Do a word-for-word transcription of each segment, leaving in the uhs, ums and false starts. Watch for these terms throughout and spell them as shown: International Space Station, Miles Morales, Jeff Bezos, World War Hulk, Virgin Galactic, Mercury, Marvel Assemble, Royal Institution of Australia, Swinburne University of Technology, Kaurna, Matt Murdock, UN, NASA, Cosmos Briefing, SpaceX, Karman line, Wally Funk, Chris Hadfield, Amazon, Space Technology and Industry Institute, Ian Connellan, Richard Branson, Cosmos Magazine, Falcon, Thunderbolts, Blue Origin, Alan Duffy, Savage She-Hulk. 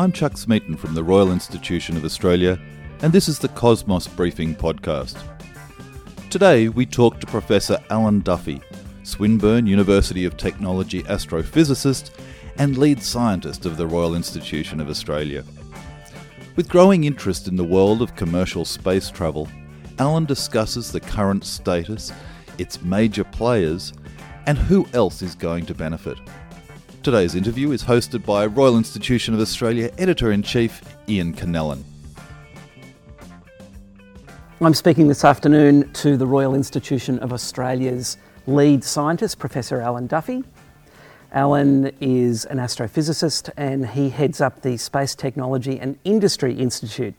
I'm Chuck Smeaton from the Royal Institution of Australia, and this is the Cosmos Briefing podcast. Today we talk to Professor Alan Duffy, Swinburne University of Technology astrophysicist and lead scientist of the Royal Institution of Australia. With growing interest in the world of commercial space travel, Alan discusses the current status, its major players, and who else is going to benefit. Today's interview is hosted by Royal Institution of Australia Editor-in-Chief Ian Connellan. I'm speaking this afternoon to the Royal Institution of Australia's lead scientist, Professor Alan Duffy. Alan is an astrophysicist and he heads up the Space Technology and Industry Institute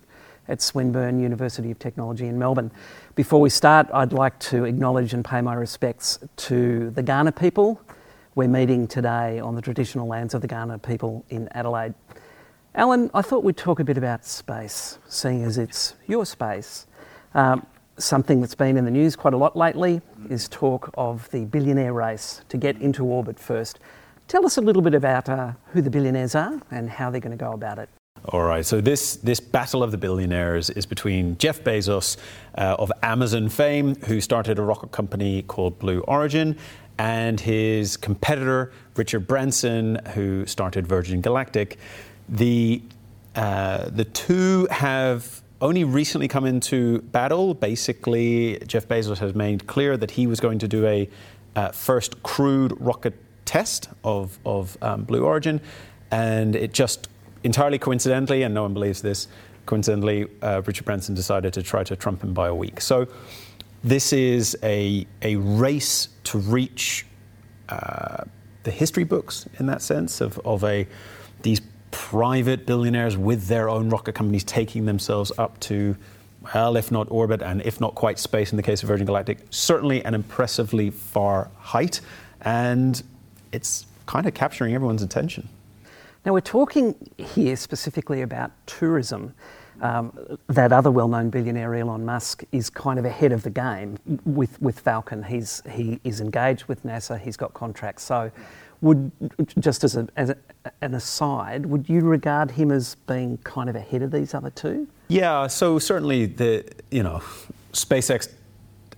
at Swinburne University of Technology in Melbourne. Before we start, I'd like to acknowledge and pay my respects to the Kaurna people. We're meeting today on the traditional lands of the Kaurna people in Adelaide. Alan, I thought we'd talk a bit about space, seeing as it's your space. Um, Something that's been in the news quite a lot lately is talk of the billionaire race to get into orbit first. Tell us a little bit about uh, who the billionaires are and how they're going to go about it. All right, so this this battle of the billionaires is between Jeff Bezos uh, of Amazon fame, who started a rocket company called Blue Origin, and his competitor, Richard Branson, who started Virgin Galactic. The uh, the two have only recently come into battle. Basically, Jeff Bezos has made clear that he was going to do a uh, first crewed rocket test of, of um, Blue Origin, and it just entirely coincidentally, and no one believes this, coincidentally, uh, Richard Branson decided to try to trump him by a week. So this is a, a race to reach uh, the history books, in that sense, of, of a these private billionaires with their own rocket companies taking themselves up to, well, if not orbit, and if not quite space in the case of Virgin Galactic, certainly an impressively far height. And it's kind of capturing everyone's attention. Now, we're talking here specifically about tourism. Um, that other well-known billionaire, Elon Musk, is kind of ahead of the game with, with Falcon. He's he is engaged with NASA. He's got contracts. So would, just as, a, as a, an aside, would you regard him as being kind of ahead of these other two? Yeah, so certainly the, you know, SpaceX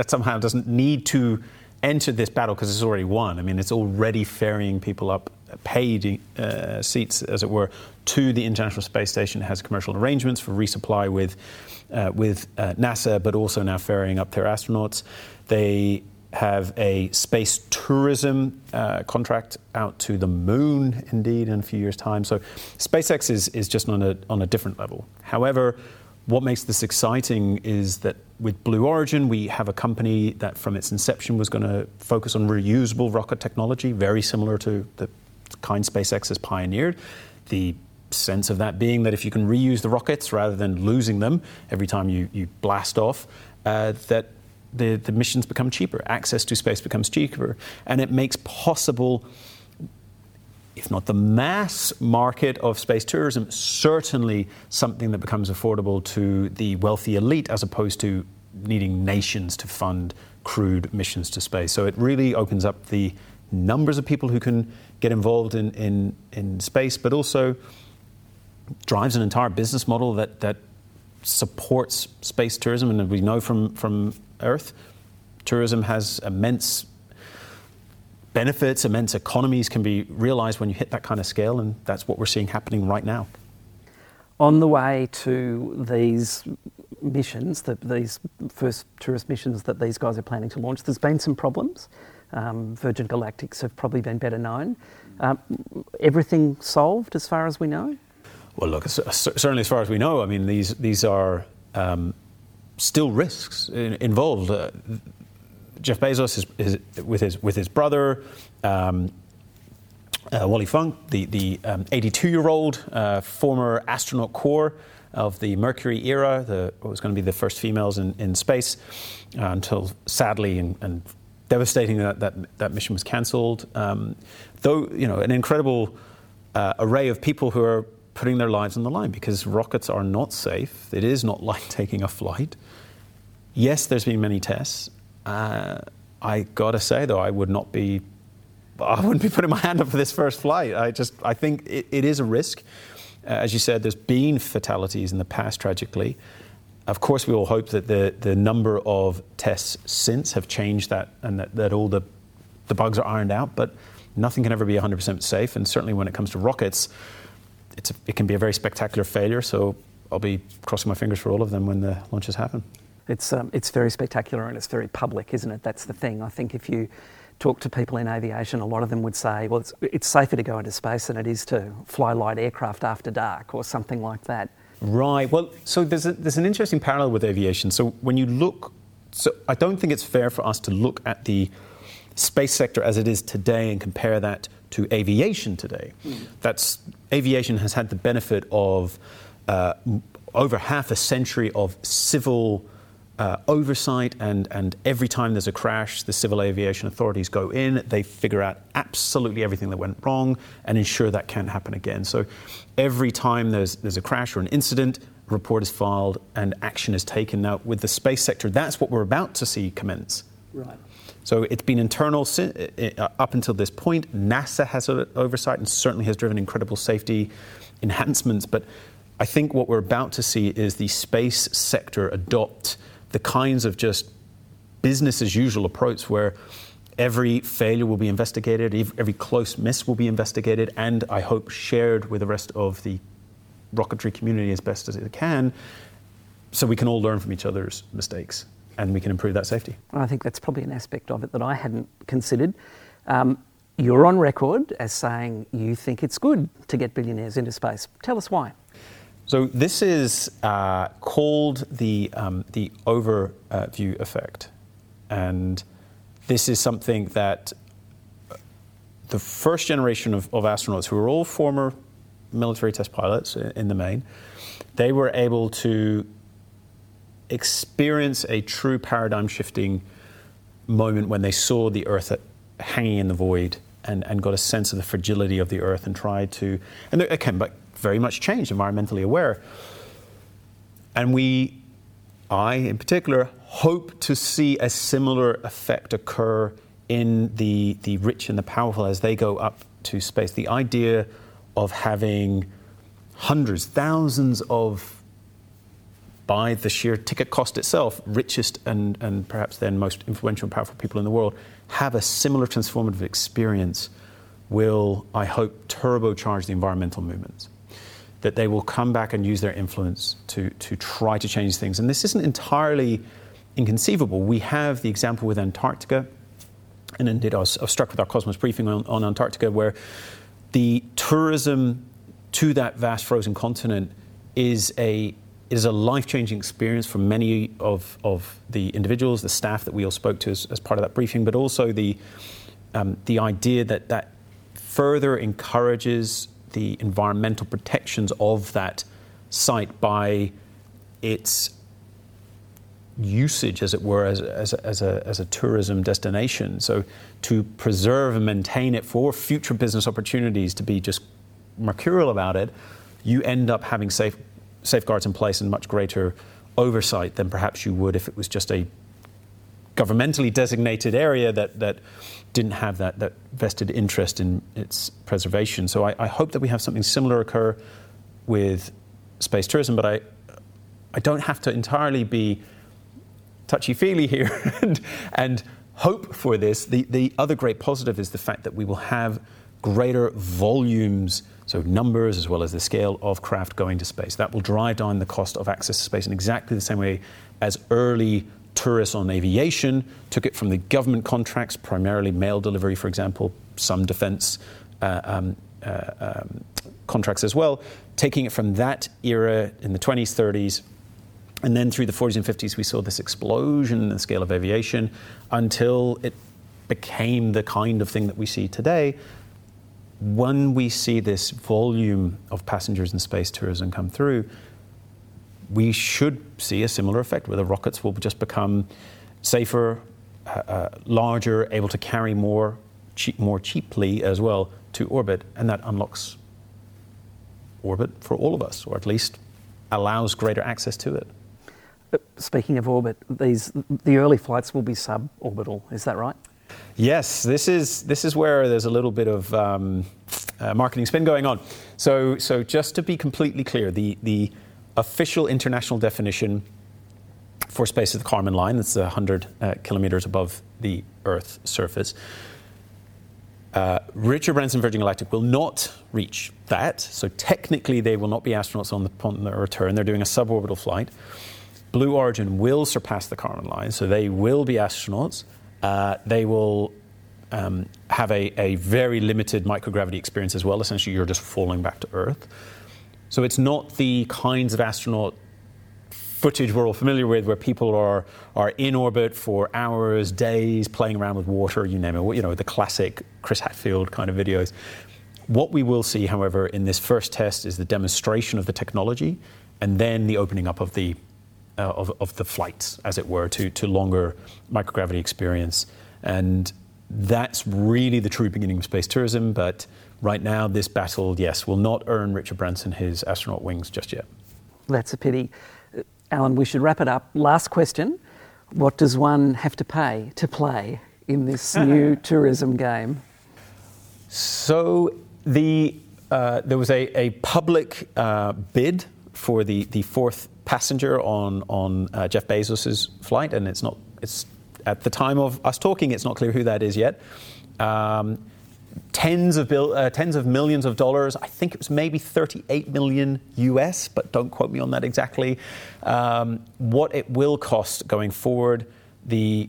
somehow doesn't need to enter this battle because it's already won. I mean, it's already ferrying people up, paid uh, seats, as it were, to the International Space Station. It has commercial arrangements for resupply with uh, with uh, NASA, but also now ferrying up their astronauts. They have a space tourism uh, contract out to the moon, indeed, in a few years' time. So SpaceX is, is just on a on a different level. However, what makes this exciting is that with Blue Origin, we have a company that from its inception was going to focus on reusable rocket technology, very similar to the kind SpaceX has pioneered. The sense of that being that if you can reuse the rockets rather than losing them every time you, you blast off, uh, that The, the missions become cheaper, access to space becomes cheaper, and it makes possible, if not the mass market of space tourism, certainly something that becomes affordable to the wealthy elite as opposed to needing nations to fund crewed missions to space. So it really opens up the numbers of people who can get involved in, in, in space, but also drives an entire business model that, that supports space tourism. And we know from, from Earth, tourism has immense benefits, immense economies can be realised when you hit that kind of scale, and that's what we're seeing happening right now. On the way to these missions, the, these first tourist missions that these guys are planning to launch, there's been some problems. Um, Virgin Galactics have probably been better known. Um, everything solved as far as we know? Well, look, certainly as far as we know, I mean, these, these are um, still risks in, involved. Uh, Jeff Bezos is, is with his with his brother, um, uh, Wally Funk, the the um, eighty-two-year-old uh, former astronaut corps of the Mercury era, the, what was going to be the first females in, in space, uh, until sadly and, and devastating that, that that mission was cancelled. Um, though, you know, an incredible uh, array of people who are putting their lives on the line because rockets are not safe. It is not like taking a flight. Yes, there's been many tests. Uh, I gotta say though, I would not be, I wouldn't be putting my hand up for this first flight. I just, I think it, it is a risk. As you said, there's been fatalities in the past, tragically. Of course, we all hope that the, the number of tests since have changed that, and that, that all the, the bugs are ironed out, but nothing can ever be one hundred percent safe, and certainly when it comes to rockets, it's a, it can be a very spectacular failure, so I'll be crossing my fingers for all of them when the launches happen. It's um, it's very spectacular and it's very public, isn't it? That's the thing. I think if you talk to people in aviation, a lot of them would say, well, it's, it's safer to go into space than it is to fly light aircraft after dark or something like that. Right. Well, so there's a, there's an interesting parallel with aviation. So when you look... So I don't think it's fair for us to look at the space sector as it is today and compare that to aviation today. Mm. That's... Aviation has had the benefit of uh, over half a century of civil... Uh, oversight, and, and every time there's a crash, the civil aviation authorities go in, they figure out absolutely everything that went wrong and ensure that can't happen again. So every time there's there's a crash or an incident, a report is filed and action is taken. Now, with the space sector, that's what we're about to see commence. Right. So it's been internal up until this point. NASA has oversight and certainly has driven incredible safety enhancements, but I think what we're about to see is the space sector adopt the kinds of just business-as-usual approach where every failure will be investigated, every close miss will be investigated, and I hope shared with the rest of the rocketry community as best as it can, so we can all learn from each other's mistakes and we can improve that safety. I think that's probably an aspect of it that I hadn't considered. Um, you're on record as saying you think it's good to get billionaires into space. Tell us why. So this is uh, called the um, the overview effect, and this is something that the first generation of, of astronauts, who were all former military test pilots in the main, they were able to experience a true paradigm-shifting moment when they saw the Earth hanging in the void and, and got a sense of the fragility of the Earth and tried to... And there, again, but very much changed, environmentally aware. And we, I in particular, hope to see a similar effect occur in the, the rich and the powerful as they go up to space. The idea of having hundreds, thousands of, by the sheer ticket cost itself, richest and, and perhaps then most influential and powerful people in the world, have a similar transformative experience will, I hope, turbocharge the environmental movements. That they will come back and use their influence to, to try to change things. And this isn't entirely inconceivable. We have the example with Antarctica, and indeed I was, I was struck with our Cosmos Briefing on, on Antarctica, where the tourism to that vast frozen continent is a is a life-changing experience for many of, of the individuals, the staff that we all spoke to as, as part of that briefing, but also the, um, the idea that that further encourages the environmental protections of that site by its usage, as it were, as, as, as, a, as a tourism destination. So to preserve and maintain it for future business opportunities, to be just mercurial about it, you end up having safe, safeguards in place and much greater oversight than perhaps you would if it was just a governmentally designated area that, that didn't have that, that vested interest in its preservation. So I, I hope that we have something similar occur with space tourism, but I I don't have to entirely be touchy-feely here and, and hope for this. The, the other great positive is the fact that we will have greater volumes, so numbers as well as the scale of craft going to space. That will drive down the cost of access to space in exactly the same way as early tourists on aviation took it from the government contracts, primarily mail delivery, for example, some defence uh, um, uh, um, contracts as well, taking it from that era in the twenties, thirties, and then through the forties and fifties we saw this explosion in the scale of aviation until it became the kind of thing that we see today. When we see this volume of passengers in space tourism come through, we should see a similar effect where the rockets will just become safer, uh, uh, larger, able to carry more, cheap, more cheaply as well to orbit, and that unlocks orbit for all of us, or at least allows greater access to it. But speaking of orbit, these the early flights will be suborbital. Is that right? Yes, this is this is where there's a little bit of um, uh, marketing spin going on. So, so just to be completely clear, the the official international definition for space is the Karman line. That's one hundred uh, kilometers above the Earth's surface. Uh, Richard Branson, Virgin Galactic will not reach that. So technically, they will not be astronauts on the, on the return. They're doing a suborbital flight. Blue Origin will surpass the Karman line, so they will be astronauts. Uh, they will um, have a, a very limited microgravity experience as well. Essentially, you're just falling back to Earth. So it's not the kinds of astronaut footage we're all familiar with, where people are are in orbit for hours, days, playing around with water, you name it, you know, the classic Chris Hadfield kind of videos. What we will see, however, in this first test is the demonstration of the technology and then the opening up of the uh, of, of the flights, as it were, to, to longer microgravity experience. And that's really the true beginning of space tourism. But right now, this battle, yes, will not earn Richard Branson his astronaut wings just yet. That's a pity. Alan, we should wrap it up. Last question. What does one have to pay to play in this new tourism game? So the uh, there was a, a public uh, bid for the, the fourth passenger on, on uh, Jeff Bezos' flight, and it's not it's at the time of us talking, it's not clear who that is yet. Um, Tens of, bill, uh, tens of millions of dollars. I think it was maybe thirty-eight million U S, but don't quote me on that exactly. Um, what it will cost going forward, the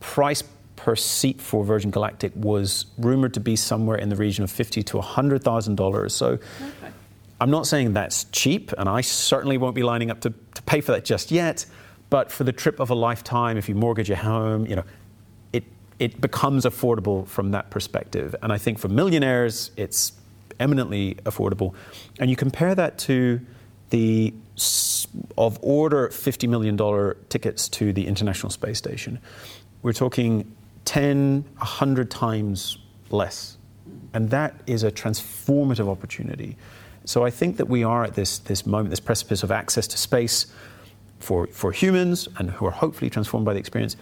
price per seat for Virgin Galactic was rumored to be somewhere in the region of fifty thousand dollars to one hundred thousand dollars. So okay. I'm not saying that's cheap, and I certainly won't be lining up to, to pay for that just yet. But for the trip of a lifetime, if you mortgage your home, you know, it becomes affordable from that perspective. And I think for millionaires, it's eminently affordable. And you compare that to the of order fifty million dollars tickets to the International Space Station. We're talking ten, one hundred times less. And that is a transformative opportunity. So I think that we are at this, this moment, this precipice of access to space for, for humans, and who are hopefully transformed by the experience,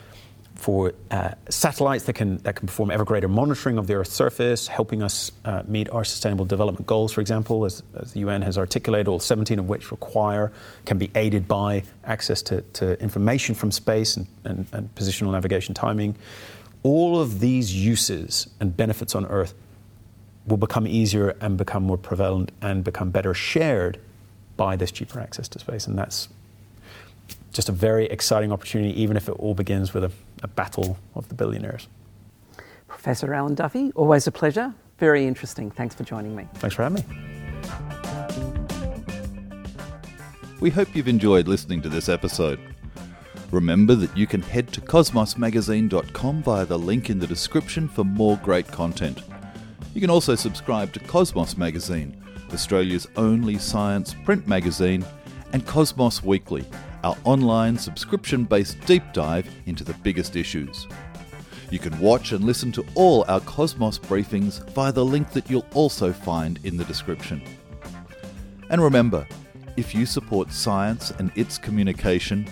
for uh, satellites that can that can perform ever greater monitoring of the Earth's surface, helping us uh, meet our sustainable development goals, for example, as, as the U N has articulated, all seventeen of which require, can be aided by access to, to information from space and, and, and positional navigation timing. All of these uses and benefits on Earth will become easier and become more prevalent and become better shared by this cheaper access to space. And that's just a very exciting opportunity, even if it all begins with a, a battle of the billionaires. Professor Alan Duffy, always a pleasure. Very interesting. Thanks for joining me. Thanks for having me. We hope you've enjoyed listening to this episode. Remember that you can head to cosmos magazine dot com via the link in the description for more great content. You can also subscribe to Cosmos Magazine, Australia's only science print magazine, and Cosmos Weekly, our online subscription-based deep dive into the biggest issues. You can watch and listen to all our Cosmos briefings via the link that you'll also find in the description. And remember, if you support science and its communication,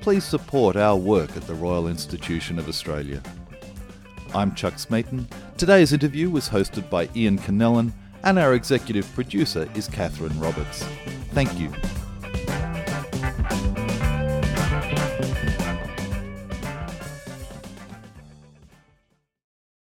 please support our work at the Royal Institution of Australia. I'm Chuck Smeaton. Today's interview was hosted by Ian Connellan, and our executive producer is Catherine Roberts. Thank you.